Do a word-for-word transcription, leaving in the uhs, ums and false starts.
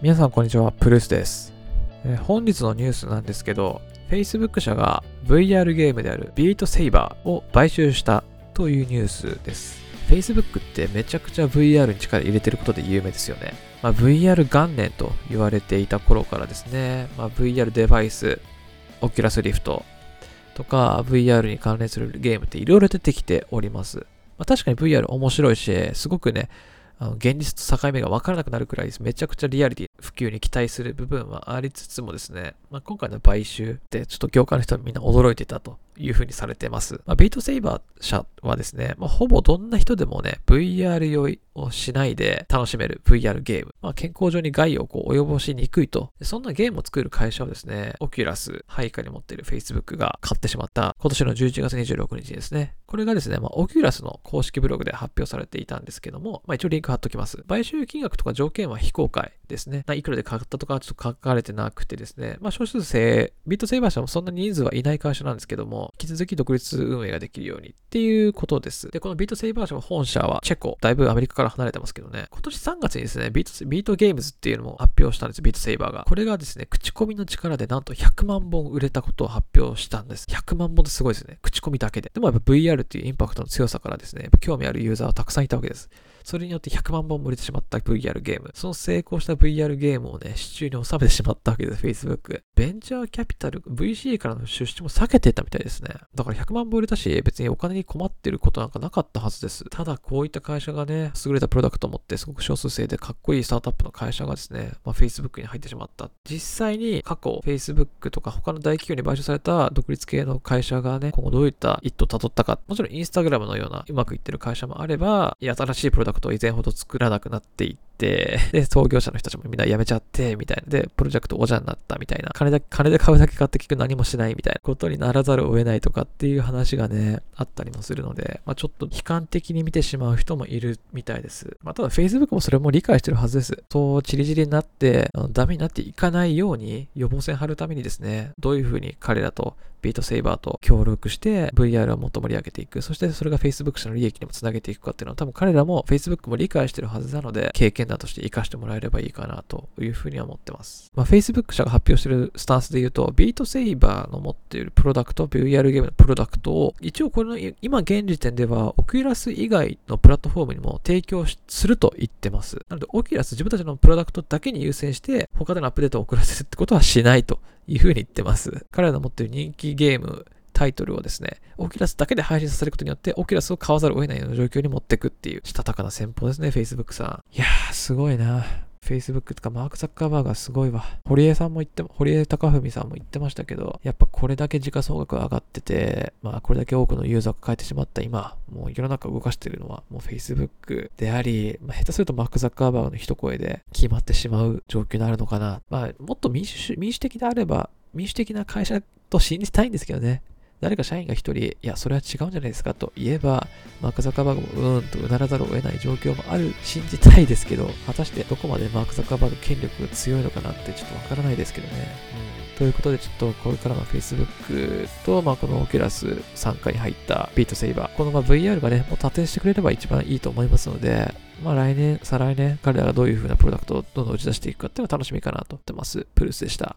皆さんこんにちは、プルースです。えー、本日のニュースなんですけど、 Facebook 社が ブイアール ゲームであるビートセイバーを買収したというニュースです。 Facebook ってめちゃくちゃ ブイアール に力入れてることで有名ですよね。まあ、ブイアール 元年と言われていた頃からですね、まあ、ブイアール デバイス、Oculus Rift とか ブイアール に関連するゲームっていろいろ出てきております。まあ、確かに ブイアール 面白いし、すごくね、あの現実と境目が分からなくなるくらいです。めちゃくちゃリアリティ普及に期待する部分はありつつもですね、まあ、今回の買収ってちょっと業界の人はみんな驚いていたというふうにされてます。まあ、ビートセイバー社はですね、まあ、ほぼどんな人でもね ブイアール 酔いをしないで楽しめる ブイアール ゲーム、まあ、健康上に害をこう及ぼしにくいと、そんなゲームを作る会社をですね、オキュラス配下に持っている Facebook が買ってしまった今年のじゅういちがつにじゅうろくにちですね。これがですね、まあ、オキュラスの公式ブログで発表されていたんですけども、まあ、一応リンク貼っときます。買収金額とか条件は非公開ですね。いくらで買ったとかちょっと書かれてなくてですね、まあ少数制、ビートセイバー社もそんなに人数はいない会社なんですけども、引き続き独立運営ができるようにっていうことです。で、このビートセイバー社の本社はチェコ、だいぶアメリカから離れてますけどね、今年さんがつにですね、ビート、ビートゲームズっていうのも発表したんです、ビートセイバーが。これがですね、口コミの力でなんとひゃくまんぼん売れたことを発表したんです。ひゃくまんぼんってすごいですね、口コミだけで。でもやっぱ ブイアール っていうインパクトの強さからですね、やっぱ興味あるユーザーはたくさんいたわけです。それによってひゃくまんぼんも売れてしまった ブイアール ゲーム。その成功した ブイアール ゲームをね、市中に収めてしまったわけです、Facebook。ベンチャーキャピタル、ブイシー からの出資も避けてたみたいですね。だからひゃくまんぼん売れたし、別にお金に困ってることなんかなかったはずです。ただ、こういった会社がね、優れたプロダクトを持って、すごく少数制でかっこいいスタートアップの会社がですね、まあ、Facebook に入ってしまった。実際に過去、Facebook とか他の大企業に買収された独立系の会社がね、今後どういった一途を辿ったか。もちろん Instagram のようなうまくいってる会社もあれば、いや、新しいプロダクト以前ほど作らなくなっていって、で、創業者の人たちもみんな辞めちゃって、みたいな。で、プロジェクトおじゃになったみたいな。金だけ、金で買うだけ買って結局何もしないみたいなことにならざるを得ないとかっていう話がね、あったりもするので、まあちょっと悲観的に見てしまう人もいるみたいです。まあただ Facebook もそれも理解してるはずです。そう、チリチリになって、あのダメになっていかないように予防線張るためにですね、どういうふうに彼らとビートセイバーと協力して ブイアール をもっと盛り上げていく。そしてそれが Facebook 社の利益にもつなげていくかっていうのは多分彼らも Facebook も理解してるはずなので、経験談として活かしてもらえればいいかなというふうには思ってます。まあ Facebook 社が発表してるスタンスで言うと、ビートセイバーの持っているプロダクト、ブイアール ゲームのプロダクトを一応この今現時点では Oculus 以外のプラットフォームにも提供すると言ってます。なので Oculus 自分たちのプロダクトだけに優先して他でのアップデートを遅らせるってことはしないというふうに言ってます。彼らの持っている人気ゲームタイトルをですね、オキュラスだけで配信させることによってオキュラスを買わざるを得ないような状況に持っていくっていうしたたかな戦法ですね、Facebook さん。いやーすごいな。Facebook とかマーク・ザッカーバーがすごいわ。堀江さんも言っても、堀江貴文さんも言ってましたけど、やっぱこれだけ時価総額が上がってて、まあこれだけ多くのユーザーが変えてしまった今、もう世の中を動かしているのはもう Facebook であり、まあ、下手するとマーク・ザッカーバーの一声で決まってしまう状況になるのかな。まあもっと民主、民主的であれば、民主的な会社と信じたいんですけどね。誰か社員が一人、いや、それは違うんじゃないですかと言えば、マーク・ザッカーバーグもうーんとうならざるを得ない状況もある、信じたいですけど、果たしてどこまでマーク・ザッカーバーグ権力が強いのかなってちょっとわからないですけどね。うん、ということで、ちょっとこれからの Facebook と、まあ、この Oculus 参加に入ったビートセイバー、このまあ ブイアール がね、もう立てしてくれれば一番いいと思いますので、まあ来年、再来年、彼らがどういう風なプロダクトをどんどん打ち出していくかっていうのは楽しみかなと思ってます。プルースでした。